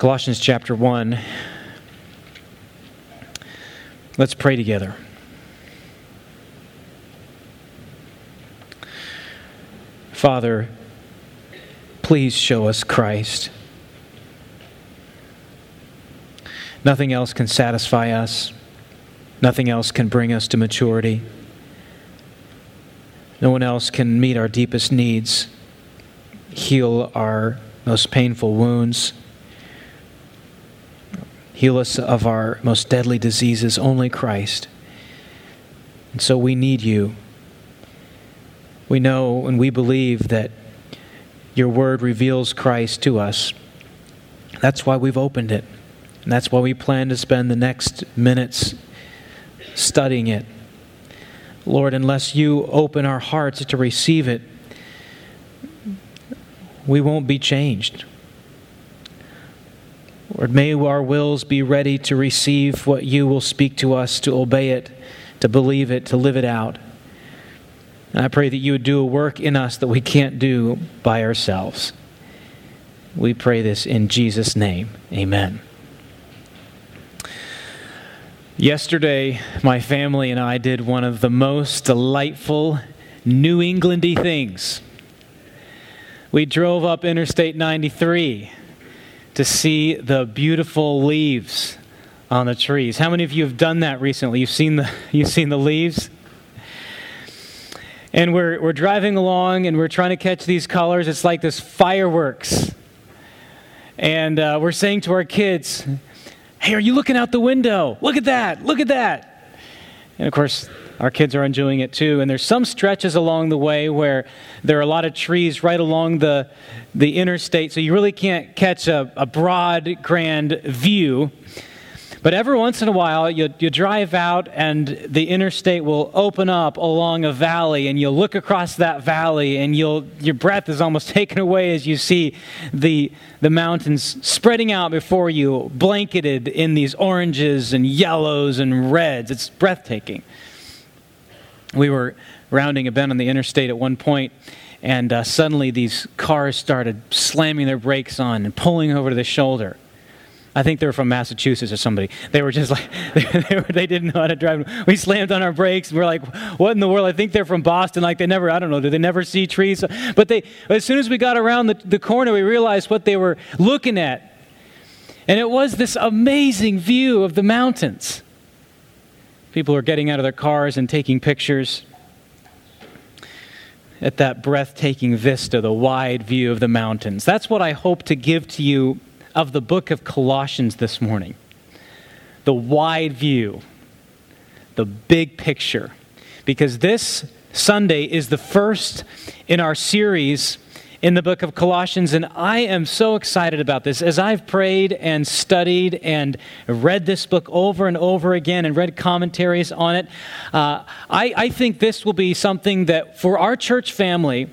Colossians chapter 1. Let's pray together. Father, please show us Christ. Nothing else can satisfy us. Nothing else can bring us to maturity. No one else can meet our deepest needs, heal our most painful wounds, heal us of our most deadly diseases, only Christ. And so we need you. We know and we believe that your word reveals Christ to us. That's why we've opened it. And that's why we plan to spend the next minutes studying it. Lord, unless you open our hearts to receive it, we won't be changed. Lord, may our wills be ready to receive what you will speak to us, to obey it, to believe it, to live it out. And I pray that you would do a work in us that we can't do by ourselves. We pray this in Jesus' name. Amen. Yesterday, my family and I did one of the most delightful New England-y things. We drove up Interstate 93. To see the beautiful leaves on the trees. How many of you have done that recently? You've seen the leaves? And we're driving along and we're trying to catch these colors. It's like this fireworks. And we're saying to our kids, "Hey, are you looking out the window? Look at that, look at that." And of course, our kids are enjoying it too. And there's some stretches along the way where there are a lot of trees right along the interstate, so you really can't catch a broad, grand view. But every once in a while, you drive out and the interstate will open up along a valley, and you'll look across that valley, and your breath is almost taken away as you see the mountains spreading out before you, blanketed in these oranges and yellows and reds. It's breathtaking. We were rounding a bend on the interstate at one point, and suddenly these cars started slamming their brakes on and pulling over to the shoulder. I think they were from Massachusetts or somebody. They were just like, they didn't know how to drive. We slammed on our brakes, and we're like, what in the world? I think they're from Boston. Like, do they never see trees? But as soon as we got around the corner, we realized what they were looking at. And it was this amazing view of the mountains. People are getting out of their cars and taking pictures at that breathtaking vista, the wide view of the mountains. That's what I hope to give to you of the book of Colossians this morning. The wide view, the big picture. Because this Sunday is the first in our series in the book of Colossians, and I am so excited about this. As I've prayed and studied and read this book over and over again and read commentaries on it, I think this will be something that for our church family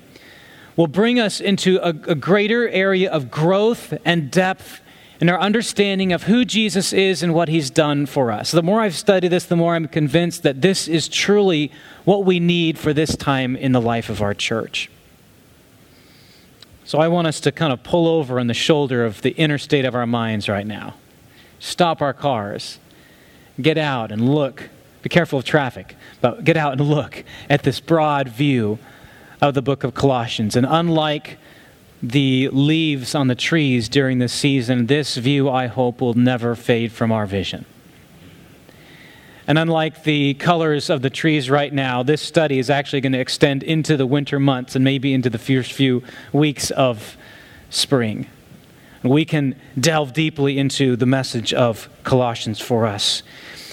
will bring us into a greater area of growth and depth in our understanding of who Jesus is and what he's done for us. The more I've studied this, the more I'm convinced that this is truly what we need for this time in the life of our church. So I want us to kind of pull over on the shoulder of the interstate of our minds right now. Stop our cars. Get out and look. Be careful of traffic, but get out and look at this broad view of the book of Colossians. And unlike the leaves on the trees during this season, this view, I hope, will never fade from our vision. And unlike the colors of the trees right now, this study is actually going to extend into the winter months and maybe into the first few weeks of spring. We can delve deeply into the message of Colossians for us.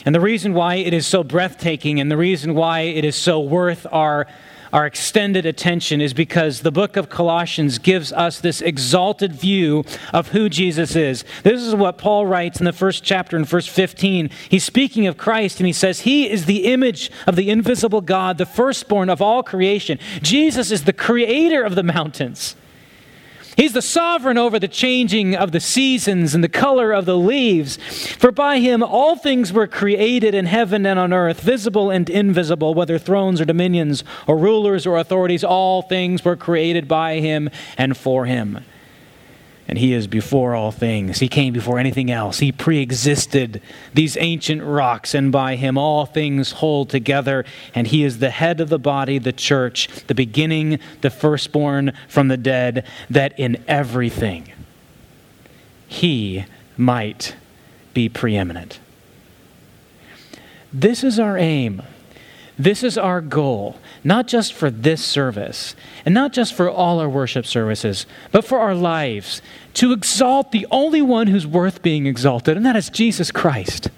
And the reason why it is so breathtaking and the reason why it is so worth our extended attention is because the book of Colossians gives us this exalted view of who Jesus is. This is what Paul writes in the first chapter, in verse 15. He's speaking of Christ, and he says, "He is the image of the invisible God, the firstborn of all creation." Jesus is the creator of the mountains. He's the sovereign over the changing of the seasons and the color of the leaves. For by him all things were created in heaven and on earth, visible and invisible, whether thrones or dominions or rulers or authorities, all things were created by him and for him. And he is before all things. He came before anything else. He preexisted these ancient rocks, and by him all things hold together. And he is the head of the body, the church, the beginning, the firstborn from the dead, that in everything he might be preeminent. This is our aim. This is our goal, not just for this service, and not just for all our worship services, but for our lives, to exalt the only one who's worth being exalted, and that is Jesus Christ.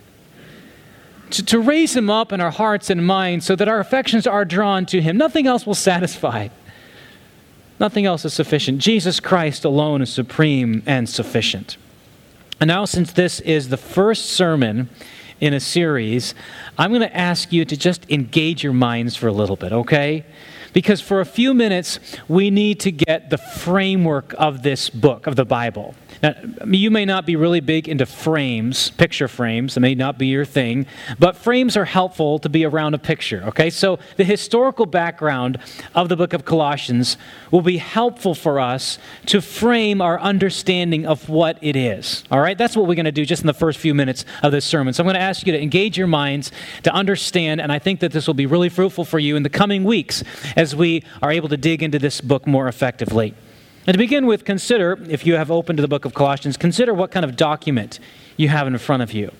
To raise him up in our hearts and minds so that our affections are drawn to him. Nothing else will satisfy. Nothing else is sufficient. Jesus Christ alone is supreme and sufficient. And now, since this is the first sermon in a series, I'm going to ask you to just engage your minds for a little bit, okay? Because for a few minutes, we need to get the framework of this book, of the Bible. Now, you may not be really big into frames, picture frames. That may not be your thing. But frames are helpful to be around a picture, okay? So the historical background of the book of Colossians will be helpful for us to frame our understanding of what it is, all right? That's what we're going to do just in the first few minutes of this sermon. So I'm going to ask you to engage your minds to understand, and I think that this will be really fruitful for you in the coming weeks as we are able to dig into this book more effectively. And to begin with, consider, if you have opened to the book of Colossians, consider what kind of document you have in front of you.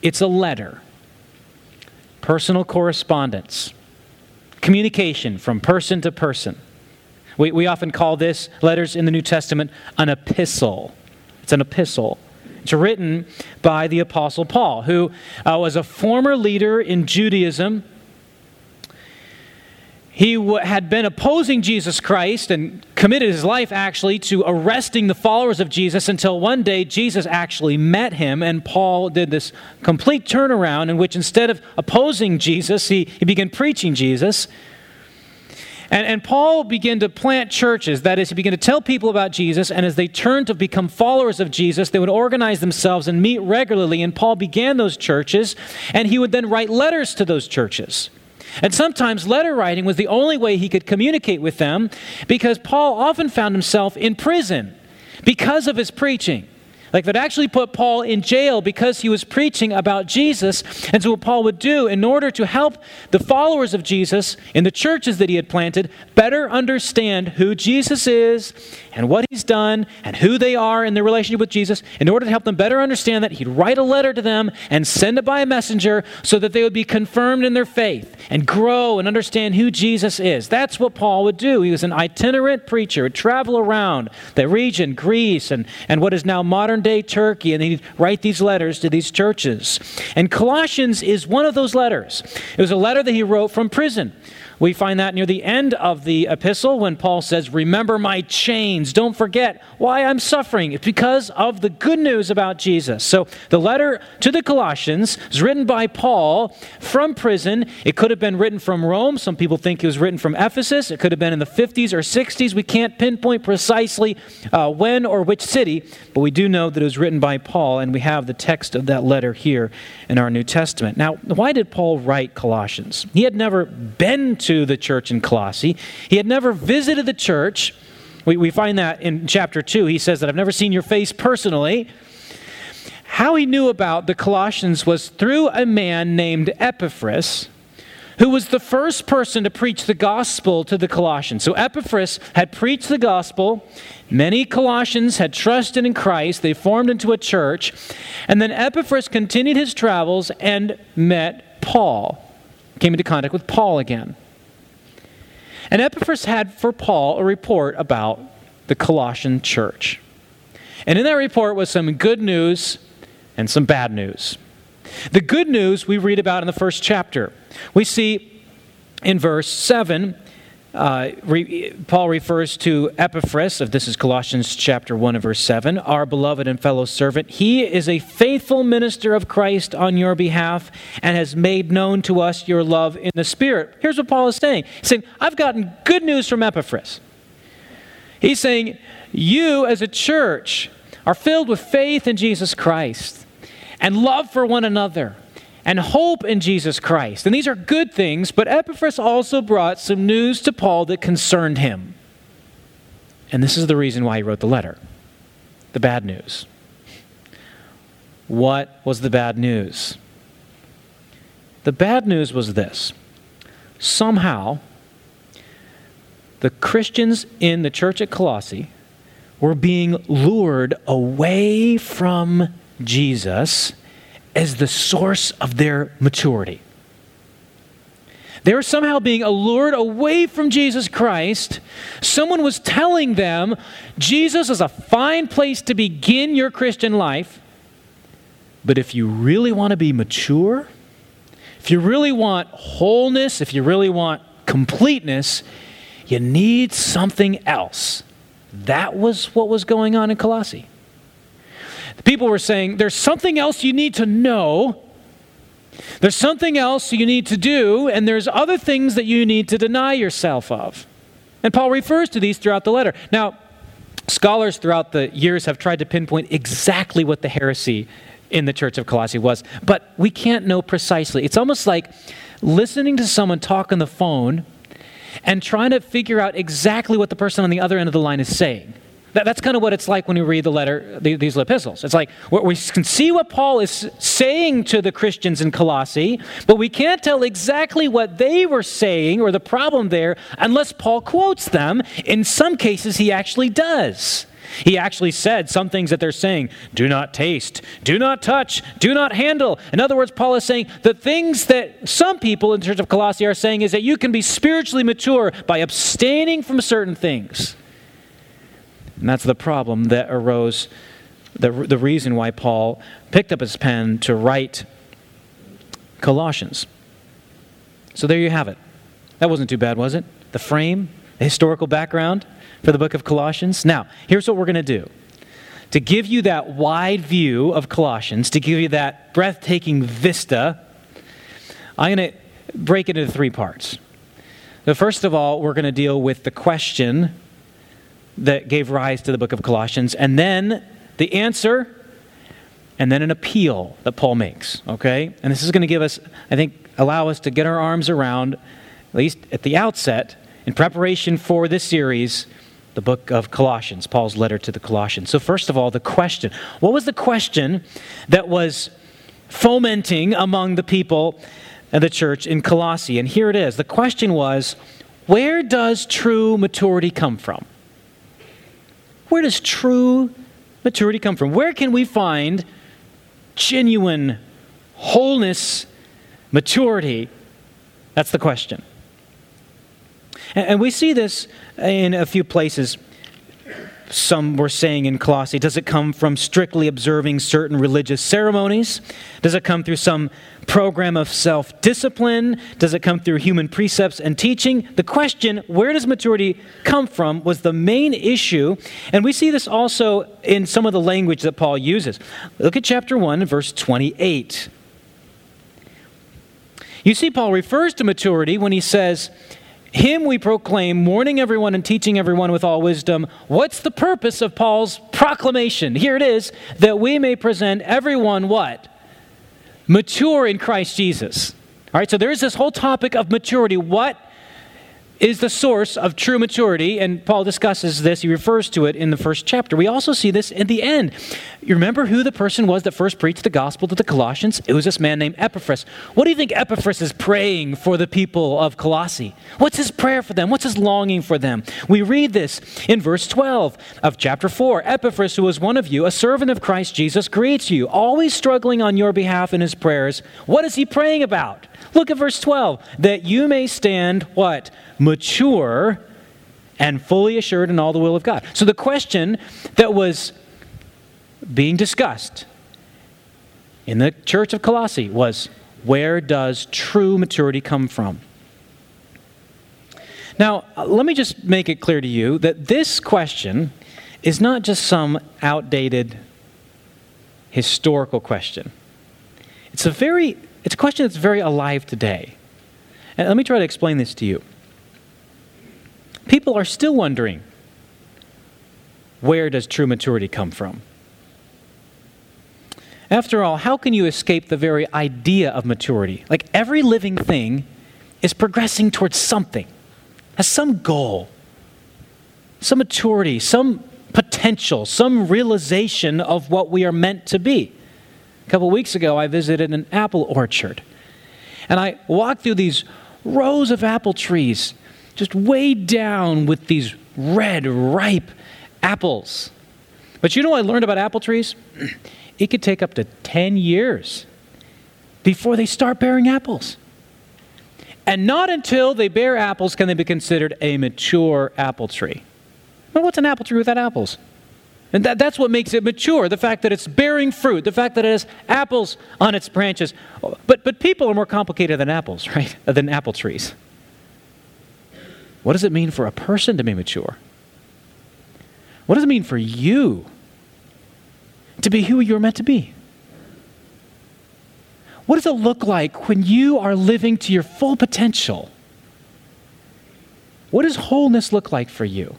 It's a letter, personal correspondence, communication from person to person. We often call this, letters in the New Testament, an epistle. It's an epistle. It's written by the Apostle Paul, who was a former leader in Judaism. He had been opposing Jesus Christ and committed his life actually to arresting the followers of Jesus until one day Jesus actually met him, and Paul did this complete turnaround in which instead of opposing Jesus, he began preaching Jesus. And Paul began to plant churches. That is, he began to tell people about Jesus, and as they turned to become followers of Jesus, they would organize themselves and meet regularly, and Paul began those churches, and he would then write letters to those churches. And sometimes letter writing was the only way he could communicate with them, because Paul often found himself in prison because of his preaching. Like they'd actually put Paul in jail because he was preaching about Jesus. And so what Paul would do in order to help the followers of Jesus in the churches that he had planted better understand who Jesus is and what he's done and who they are in their relationship with Jesus, in order to help them better understand that, he'd write a letter to them and send it by a messenger so that they would be confirmed in their faith and grow and understand who Jesus is. That's what Paul would do. He was an itinerant preacher, would travel around the region, Greece, and what is now modern day Turkey, and he'd write these letters to these churches. And Colossians is one of those letters. It was a letter that he wrote from prison. We find that near the end of the epistle when Paul says, "Remember my chains. Don't forget why I'm suffering." It's because of the good news about Jesus. So the letter to the Colossians is written by Paul from prison. It could have been written from Rome. Some people think it was written from Ephesus. It could have been in the 50s or 60s. We can't pinpoint precisely when or which city, but we do know that it was written by Paul, and we have the text of that letter here in our New Testament. Now, why did Paul write Colossians? He had never been to the church in Colossae. He had never visited the church. We find that in chapter 2. He says that I've never seen your face personally. How he knew about the Colossians was through a man named Epaphras, who was the first person to preach the gospel to the Colossians. So Epaphras had preached the gospel. Many Colossians had trusted in Christ. They formed into a church. And then Epaphras continued his travels and met Paul. Came into contact with Paul again. And Epaphras had for Paul a report about the Colossian church. And in that report was some good news and some bad news. The good news we read about in the first chapter. We see in verse 7, Paul refers to Epaphras, if this is Colossians chapter 1 and verse 7, our beloved and fellow servant. He is a faithful minister of Christ on your behalf and has made known to us your love in the Spirit. Here's what Paul is saying. He's saying, I've gotten good news from Epaphras. He's saying, you as a church are filled with faith in Jesus Christ and love for one another, and hope in Jesus Christ. And these are good things, but Epaphras also brought some news to Paul that concerned him. And this is the reason why he wrote the letter. the bad news. What was the bad news? The bad news was this. Somehow, the Christians in the church at Colossae were being lured away from Jesus as the source of their maturity. They were somehow being allured away from Jesus Christ. Someone was telling them, Jesus is a fine place to begin your Christian life, but if you really want to be mature, if you really want wholeness, if you really want completeness, you need something else. That was what was going on in Colossae. The people were saying, there's something else you need to know. There's something else you need to do, and there's other things that you need to deny yourself of. And Paul refers to these throughout the letter. Now, scholars throughout the years have tried to pinpoint exactly what the heresy in the church of Colossae was, but we can't know precisely. It's almost like listening to someone talk on the phone and trying to figure out exactly what the person on the other end of the line is saying. That's kind of what it's like when you read the letter, these epistles. It's like we can see what Paul is saying to the Christians in Colossae, but we can't tell exactly what they were saying or the problem there unless Paul quotes them. In some cases, he actually does. He actually said some things that they're saying, do not taste, do not touch, do not handle. In other words, Paul is saying the things that some people in the church of Colossae are saying is that you can be spiritually mature by abstaining from certain things. And that's the problem that arose, the reason why Paul picked up his pen to write Colossians. So there you have it. That wasn't too bad, was it? The frame, the historical background for the book of Colossians. Now, here's what we're going to do. To give you that wide view of Colossians, to give you that breathtaking vista, I'm going to break it into three parts. So first of all, we're going to deal with the question that gave rise to the book of Colossians, and then the answer, and then an appeal that Paul makes, okay? And this is going to give us, I think, allow us to get our arms around, at least at the outset, in preparation for this series, the book of Colossians, Paul's letter to the Colossians. So first of all, the question. What was the question that was fomenting among the people and the church in Colossae? And here it is. The question was, where does true maturity come from? Where does true maturity come from? Where can we find genuine wholeness, maturity? That's the question. And we see this in a few places. Some were saying in Colossae, does it come from strictly observing certain religious ceremonies? Does it come through some program of self-discipline? Does it come through human precepts and teaching? The question, where does maturity come from, was the main issue. And we see this also in some of the language that Paul uses. Look at chapter 1, verse 28. You see, Paul refers to maturity when he says, him we proclaim, warning everyone and teaching everyone with all wisdom. What's the purpose of Paul's proclamation? Here it is, that we may present everyone what? Mature in Christ Jesus. All right, so there is this whole topic of maturity. What is the source of true maturity? And Paul discusses this. He refers to it in the first chapter. We also see this in the end. You remember who the person was that first preached the gospel to the Colossians? It was this man named Epaphras. What do you think Epaphras is praying for the people of Colossae? What's his prayer for them? What's his longing for them? We read this in verse 12 of chapter 4. Epaphras, who is one of you, a servant of Christ Jesus, greets you, always struggling on your behalf in his prayers. What is he praying about? Look at verse 12. That you may stand, what? Mature and fully assured in all the will of God. So the question that was being discussed in the church of Colossae was, where does true maturity come from? Now, let me just make it clear to you that this question is not just some outdated historical question. It's a question that's very alive today. And let me try to explain this to you. People are still wondering, where does true maturity come from? After all, how can you escape the very idea of maturity? Like, every living thing is progressing towards something, has some goal, some maturity, some potential, some realization of what we are meant to be. A couple weeks ago, I visited an apple orchard, and I walked through these rows of apple trees, just weighed down with these red, ripe apples. But you know what I learned about apple trees? It could take up to 10 years before they start bearing apples. And not until they bear apples can they be considered a mature apple tree. Well, what's an apple tree without apples? And that's what makes it mature, the fact that it's bearing fruit, the fact that it has apples on its branches. But people are more complicated than apples, right? Than apple trees. What does it mean for a person to be mature? What does it mean for you to be who you're meant to be? What does it look like when you are living to your full potential? What does wholeness look like for you?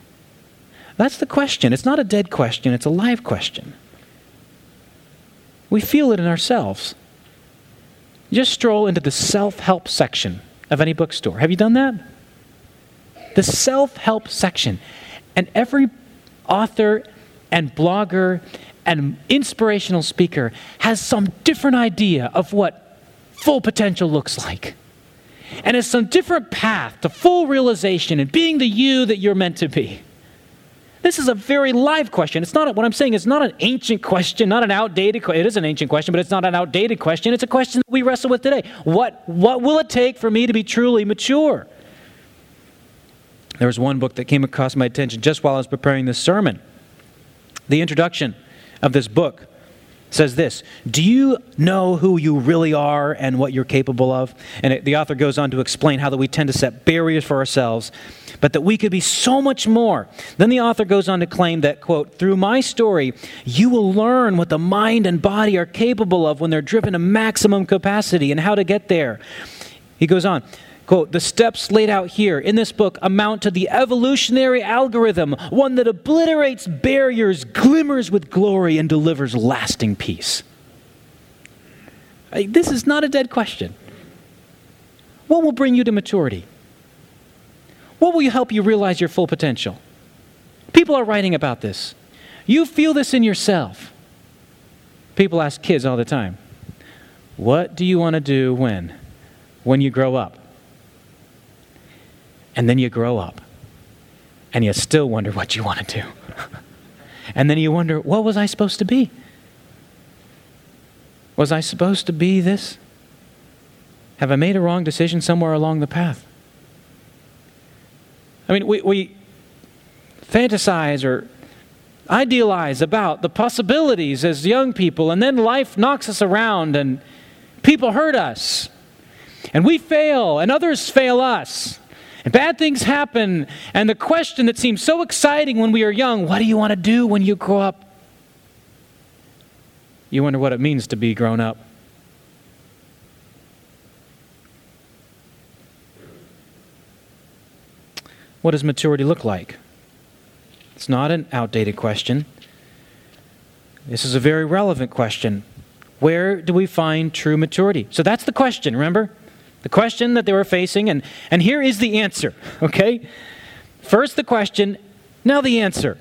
That's the question. It's not a dead question. It's a live question. We feel it in ourselves. You just stroll into the self-help section of any bookstore. Have you done that? The self-help section. And every author and blogger and inspirational speaker has some different idea of what full potential looks like. And has some different path to full realization and being the you that you're meant to be. This is a very live question. It's not what I'm saying. It's not an ancient question, not an outdated question. It is an ancient question, but it's not an outdated question. It's a question that we wrestle with today. What will it take for me to be truly mature? There was one book that came across my attention just while I was preparing this sermon. The introduction of this book says this: do you know who you really are and what you're capable of? And the author goes on to explain how that we tend to set barriers for ourselves, but that we could be so much more. Then the author goes on to claim that, quote, through my story, you will learn what the mind and body are capable of when they're driven to maximum capacity and how to get there. He goes on, quote, the steps laid out here in this book amount to the evolutionary algorithm, one that obliterates barriers, glimmers with glory, and delivers lasting peace. This is not a dead question. What will bring you to maturity? What will help you realize your full potential? People are writing about this. You feel this in yourself. People ask kids all the time, what do you want to do when you grow up? And then you grow up, and you still wonder what you want to do. And then you wonder, what was I supposed to be? Was I supposed to be this? Have I made a wrong decision somewhere along the path? I mean, we fantasize or idealize about the possibilities as young people, and then life knocks us around, and people hurt us, and we fail, and others fail us. And bad things happen, and the question that seems so exciting when we are young, what do you want to do when you grow up? You wonder what it means to be grown up. What does maturity look like? It's not an outdated question. This is a very relevant question. Where do we find true maturity? So that's the question, remember? The question that they were facing, and here is the answer, okay? First the question, now the answer.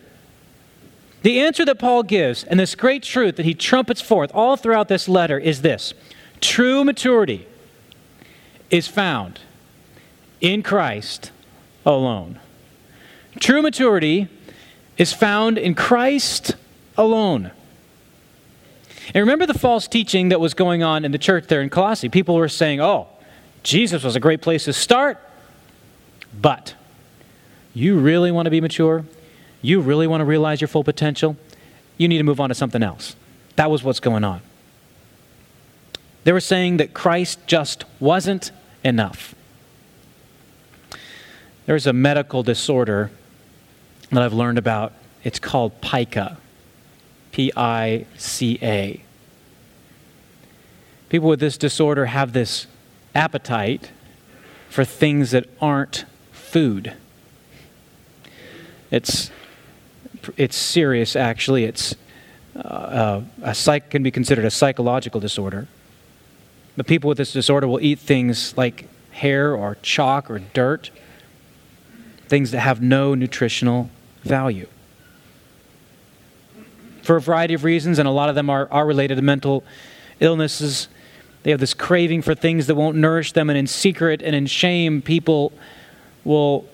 The answer that Paul gives, and this great truth that he trumpets forth all throughout this letter, is this: true maturity is found in Christ alone. True maturity is found in Christ alone. And remember the false teaching that was going on in the church there in Colossae. People were saying, oh, Jesus was a great place to start, but you really want to be mature? You really want to realize your full potential? You need to move on to something else. That was what's going on. They were saying that Christ just wasn't enough. There's a medical disorder that I've learned about. It's called pica, P-I-C-A. People with this disorder have this appetite for things that aren't food. It's serious, actually. It's can be considered a psychological disorder. But people with this disorder will eat things like hair or chalk or dirt, things that have no nutritional value. for a variety of reasons, and a lot of them are related to mental illnesses. They have this craving for things that won't nourish them, and in secret and in shame, people will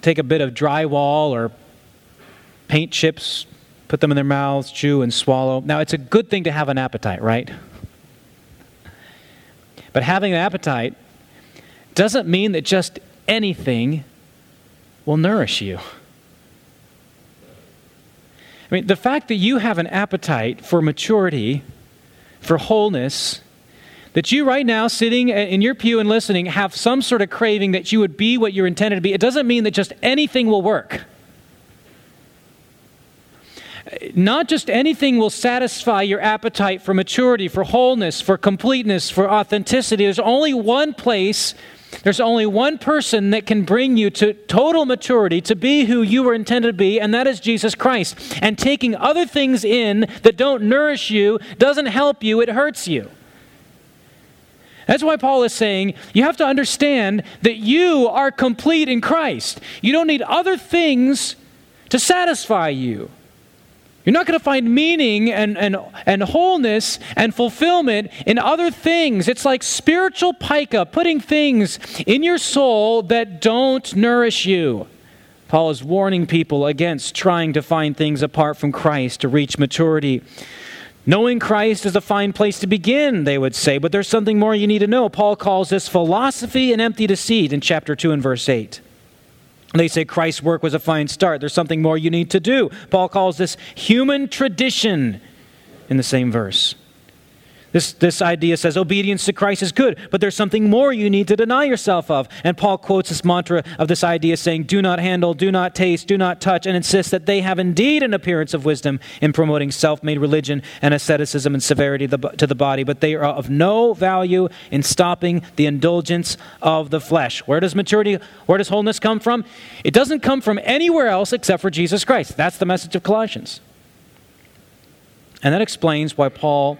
take a bit of drywall or paint chips, put them in their mouths, chew and swallow. Now, it's a good thing to have an appetite, right? But having an appetite doesn't mean that just anything will nourish you. I mean, the fact that you have an appetite for maturity, for wholeness, that you right now sitting in your pew and listening have some sort of craving that you would be what you're intended to be, it doesn't mean that just anything will work. Not just anything will satisfy your appetite for maturity, for wholeness, for completeness, for authenticity. There's only one place, there's only one person that can bring you to total maturity, to be who you were intended to be, and that is Jesus Christ. And taking other things in that don't nourish you doesn't help you, it hurts you. That's why Paul is saying you have to understand that you are complete in Christ. You don't need other things to satisfy you. You're not going to find meaning and wholeness and fulfillment in other things. It's like spiritual pica, putting things in your soul that don't nourish you. Paul is warning people against trying to find things apart from Christ to reach maturity. Knowing Christ is a fine place to begin, they would say, but there's something more you need to know. Paul calls this philosophy and empty deceit in chapter 2 and verse 8. They say Christ's work was a fine start. There's something more you need to do. Paul calls this human tradition in the same verse. This idea says obedience to Christ is good, but there's something more you need to deny yourself of. And Paul quotes this mantra of this idea saying, do not handle, do not taste, do not touch, and insists that they have indeed an appearance of wisdom in promoting self-made religion and asceticism and severity to the body, but they are of no value in stopping the indulgence of the flesh. Where does maturity, where does wholeness come from? It doesn't come from anywhere else except for Jesus Christ. That's the message of Colossians. And that explains why Paul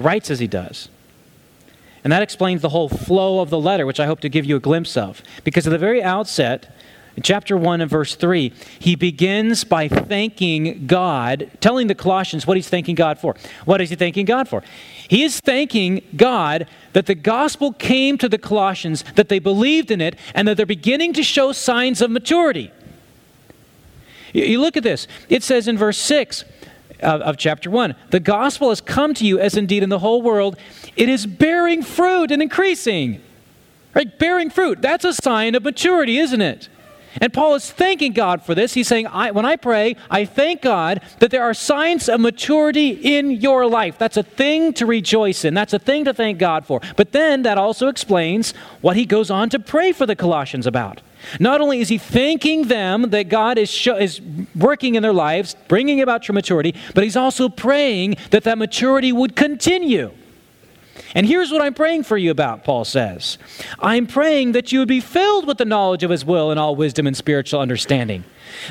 writes as he does. And that explains the whole flow of the letter, which I hope to give you a glimpse of. Because at the very outset, in chapter 1 and verse 3, he begins by thanking God, telling the Colossians what he's thanking God for. What is he thanking God for? He is thanking God that the gospel came to the Colossians, that they believed in it, and that they're beginning to show signs of maturity. You look at this. It says in verse 6, of chapter 1. The gospel has come to you as indeed in the whole world. It is bearing fruit and increasing. Right? Bearing fruit. That's a sign of maturity, isn't it? And Paul is thanking God for this. He's saying, when I pray, I thank God that there are signs of maturity in your life. That's a thing to rejoice in. That's a thing to thank God for. But then that also explains what he goes on to pray for the Colossians about. Not only is he thanking them that God is working in their lives, bringing about true maturity, but he's also praying that that maturity would continue. And here's what I'm praying for you about, Paul says. I'm praying that you would be filled with the knowledge of his will and all wisdom and spiritual understanding.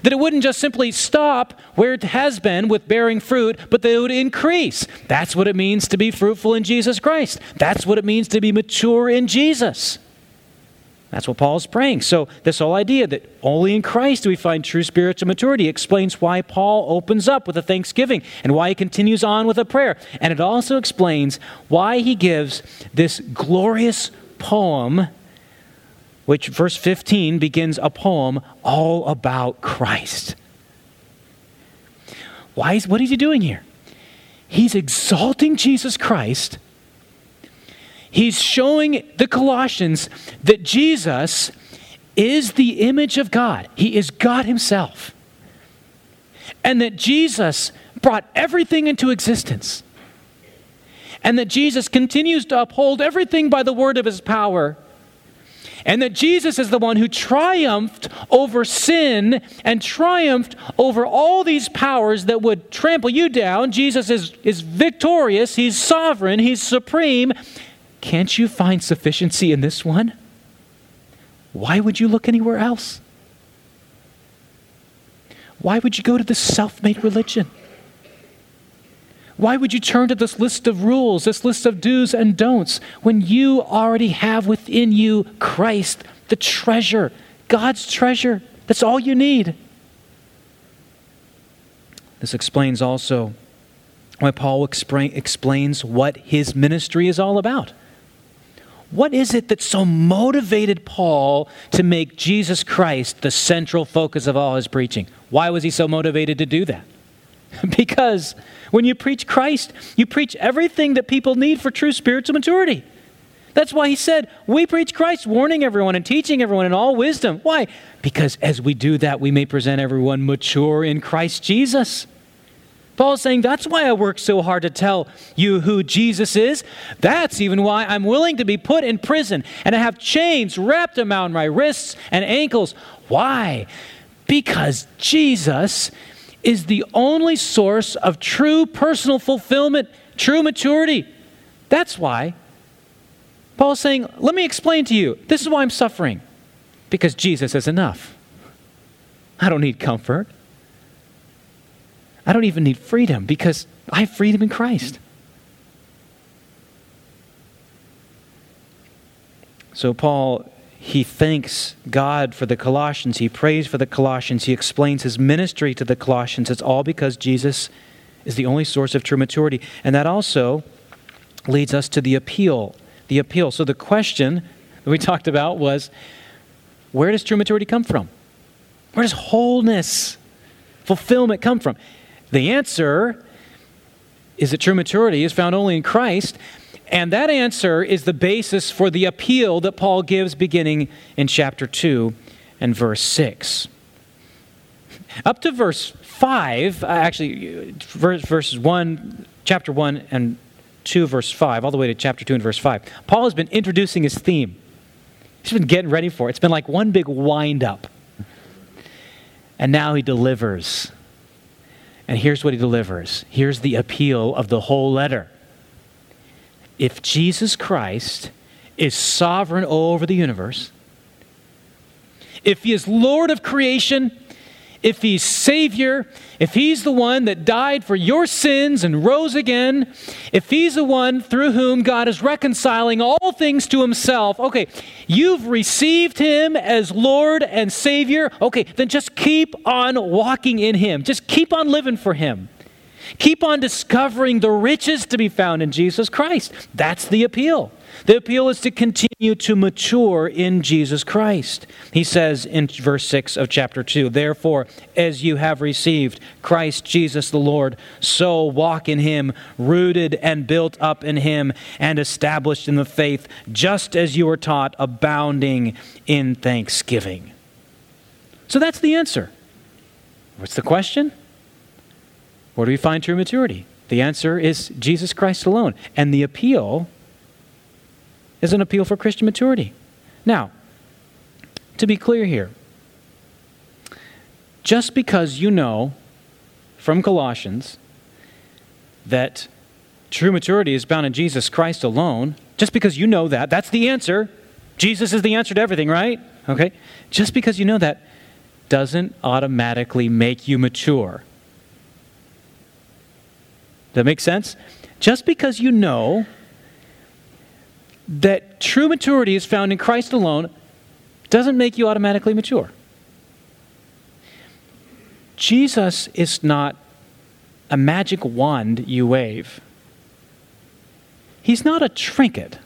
That it wouldn't just simply stop where it has been with bearing fruit, but that it would increase. That's what it means to be fruitful in Jesus Christ. That's what it means to be mature in Jesus. That's what Paul's praying. So this whole idea that only in Christ do we find true spiritual maturity explains why Paul opens up with a thanksgiving and why he continues on with a prayer. And it also explains why he gives this glorious poem, which verse 15 begins a poem all about Christ. What is he doing here? He's exalting Jesus Christ. He's showing the Colossians that Jesus is the image of God. He is God himself. And that Jesus brought everything into existence. And that Jesus continues to uphold everything by the word of his power. And that Jesus is the one who triumphed over sin and triumphed over all these powers that would trample you down. Jesus is victorious. He's sovereign. He's supreme. Can't you find sufficiency in this one? Why would you look anywhere else? Why would you go to this self-made religion? Why would you turn to this list of rules, this list of do's and don'ts, when you already have within you Christ, the treasure, God's treasure? That's all you need. This explains also why Paul explains what his ministry is all about. What is it that so motivated Paul to make Jesus Christ the central focus of all his preaching? Why was he so motivated to do that? Because when you preach Christ, you preach everything that people need for true spiritual maturity. That's why he said, we preach Christ, warning everyone and teaching everyone in all wisdom. Why? Because as we do that, we may present everyone mature in Christ Jesus. Paul's saying, that's why I work so hard to tell you who Jesus is. That's even why I'm willing to be put in prison and I have chains wrapped around my wrists and ankles. Why? Because Jesus is the only source of true personal fulfillment, true maturity. That's why Paul's saying, let me explain to you. This is why I'm suffering. Because Jesus is enough. I don't need comfort. I don't even need freedom because I have freedom in Christ. So Paul, he thanks God for the Colossians. He prays for the Colossians. He explains his ministry to the Colossians. It's all because Jesus is the only source of true maturity. And that also leads us to the appeal. The appeal. So the question that we talked about was, where does true maturity come from? Where does wholeness, fulfillment come from? The answer is that true maturity is found only in Christ, and that answer is the basis for the appeal that Paul gives beginning in chapter 2 and verse 6. Up to verse 5, actually, verses 1, chapter 1 and 2, verse 5, all the way to chapter 2 and verse 5, Paul has been introducing his theme. He's been getting ready for it. It's been like one big wind-up. And now he delivers. And here's what he delivers. Here's the appeal of the whole letter. If Jesus Christ is sovereign over the universe, if he is Lord of creation, if he's Savior, if he's the one that died for your sins and rose again, if he's the one through whom God is reconciling all things to himself, okay, you've received him as Lord and Savior, okay, then just keep on walking in him. Just keep on living for him. Keep on discovering the riches to be found in Jesus Christ. That's the appeal. The appeal is to continue to mature in Jesus Christ. He says in verse 6 of chapter 2, therefore, as you have received Christ Jesus the Lord, so walk in him, rooted and built up in him, and established in the faith, just as you were taught, abounding in thanksgiving. So that's the answer. What's the question? Where do we find true maturity? The answer is Jesus Christ alone. And the appeal is an appeal for Christian maturity. Now, to be clear here, just because you know from Colossians that true maturity is found in Jesus Christ alone, just because you know that, that's the answer. Jesus is the answer to everything, right? Okay. Just because you know that doesn't automatically make you mature. That makes sense? Just because you know that true maturity is found in Christ alone doesn't make you automatically mature. Jesus is not a magic wand you wave. He's not a trinket.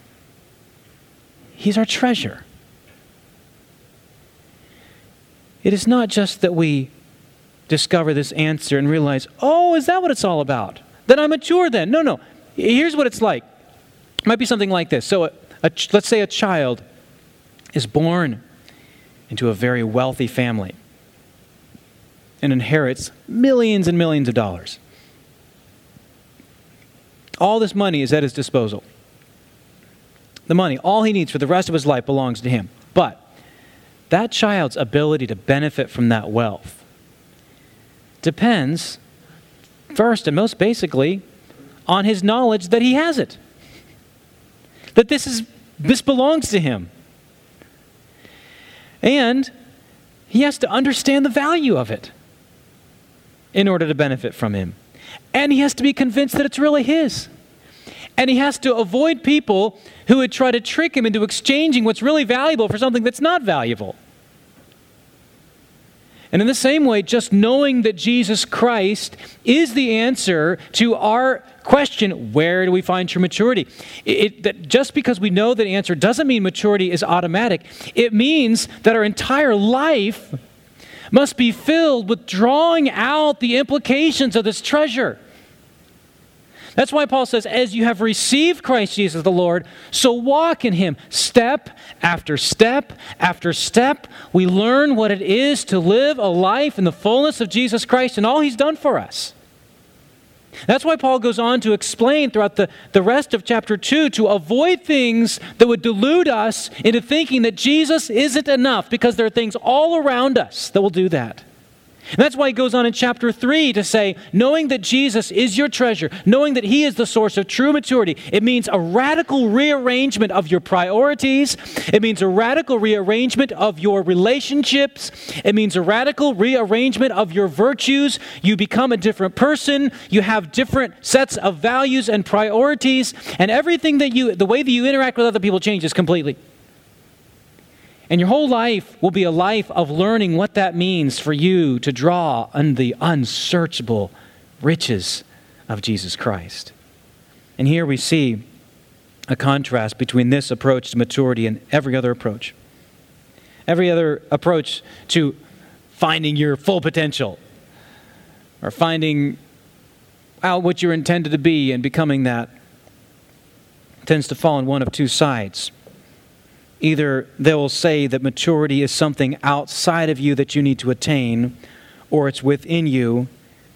He's our treasure. It is not just that we discover this answer and realize, oh, is that what it's all about? Then I'm mature then. No. Here's what it's like. It might be something like this. So let's say a child is born into a very wealthy family and inherits millions and millions of dollars. All this money is at his disposal. The money, all he needs for the rest of his life belongs to him. But that child's ability to benefit from that wealth depends first and most basically on his knowledge that he has it. That this belongs to him. And he has to understand the value of it in order to benefit from him. And he has to be convinced that it's really his. And he has to avoid people who would try to trick him into exchanging what's really valuable for something that's not valuable. And in the same way, just knowing that Jesus Christ is the answer to our question, where do we find true maturity? That just because we know that answer doesn't mean maturity is automatic. It means that our entire life must be filled with drawing out the implications of this treasure. That's why Paul says, as you have received Christ Jesus the Lord, so walk in him. Step after step after step, we learn what it is to live a life in the fullness of Jesus Christ and all he's done for us. That's why Paul goes on to explain throughout the rest of chapter 2 to avoid things that would delude us into thinking that Jesus isn't enough, because there are things all around us that will do that. And that's why he goes on in chapter 3 to say, knowing that Jesus is your treasure, knowing that he is the source of true maturity, it means a radical rearrangement of your priorities. It means a radical rearrangement of your relationships. It means a radical rearrangement of your virtues. You become a different person. You have different sets of values and priorities. And everything that the way that you interact with other people changes completely. And your whole life will be a life of learning what that means for you to draw on the unsearchable riches of Jesus Christ. And here we see a contrast between this approach to maturity and every other approach. Every other approach to finding your full potential, or finding out what you're intended to be and becoming that, tends to fall on one of two sides. Either they will say that maturity is something outside of you that you need to attain, or it's within you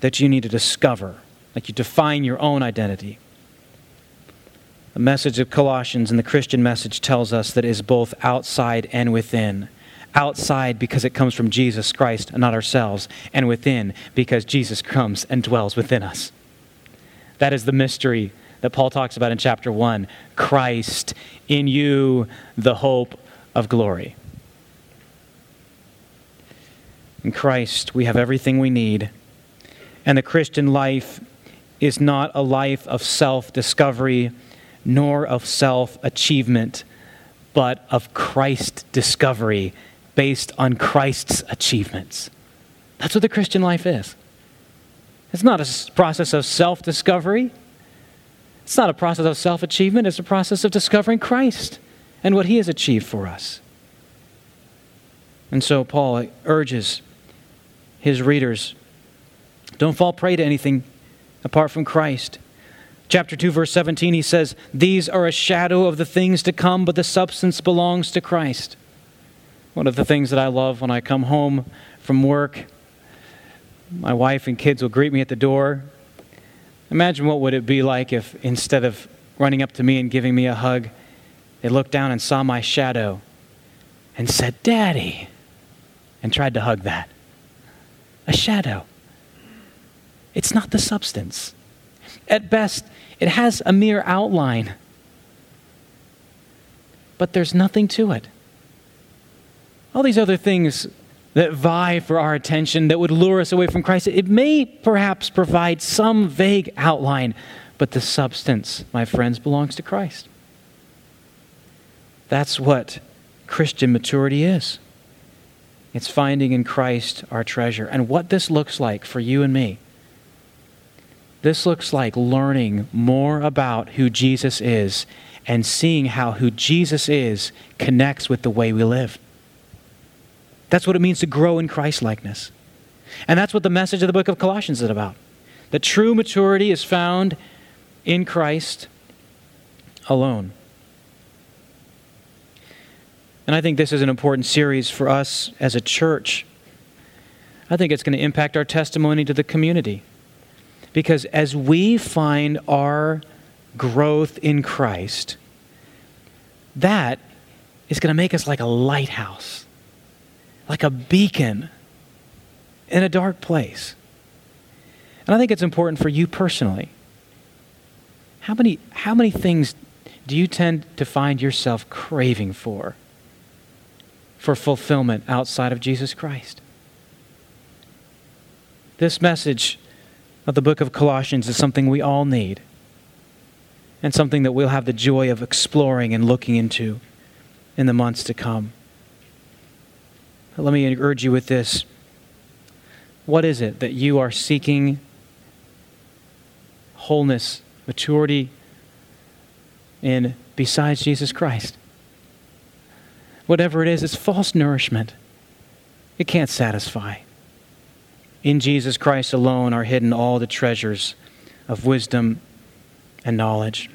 that you need to discover, like you define your own identity. The message of Colossians and the Christian message tells us that it is both outside and within. Outside because it comes from Jesus Christ and not ourselves, and within because Jesus comes and dwells within us. That is the mystery that Paul talks about in chapter 1, Christ in you, the hope of glory. In Christ, we have everything we need. And the Christian life is not a life of self-discovery, nor of self-achievement, but of Christ discovery based on Christ's achievements. That's what the Christian life is. It's not a process of self-discovery. It's not a process of self-achievement. It's a process of discovering Christ and what he has achieved for us. And so Paul urges his readers, don't fall prey to anything apart from Christ. Chapter 2, verse 17, he says, these are a shadow of the things to come, but the substance belongs to Christ. One of the things that I love when I come home from work, my wife and kids will greet me at the door. Imagine what would it be like if, instead of running up to me and giving me a hug, they looked down and saw my shadow and said, Daddy, and tried to hug that. A shadow. It's not the substance. At best, it has a mere outline. But there's nothing to it. All these other things that vie for our attention, that would lure us away from Christ. It may perhaps provide some vague outline, but the substance, my friends, belongs to Christ. That's what Christian maturity is. It's finding in Christ our treasure. And what this looks like for you and me, this looks like learning more about who Jesus is and seeing how who Jesus is connects with the way we live. That's what it means to grow in Christ-likeness. And that's what the message of the book of Colossians is about. That true maturity is found in Christ alone. And I think this is an important series for us as a church. I think it's going to impact our testimony to the community. Because as we find our growth in Christ, that is going to make us like a lighthouse, like a beacon in a dark place. And I think it's important for you personally. How many things do you tend to find yourself craving for fulfillment outside of Jesus Christ? This message of the book of Colossians is something we all need, and something that we'll have the joy of exploring and looking into in the months to come. Let me urge you with this. What is it that you are seeking wholeness, maturity in besides Jesus Christ? Whatever it is, it's false nourishment. It can't satisfy. In Jesus Christ alone are hidden all the treasures of wisdom and knowledge.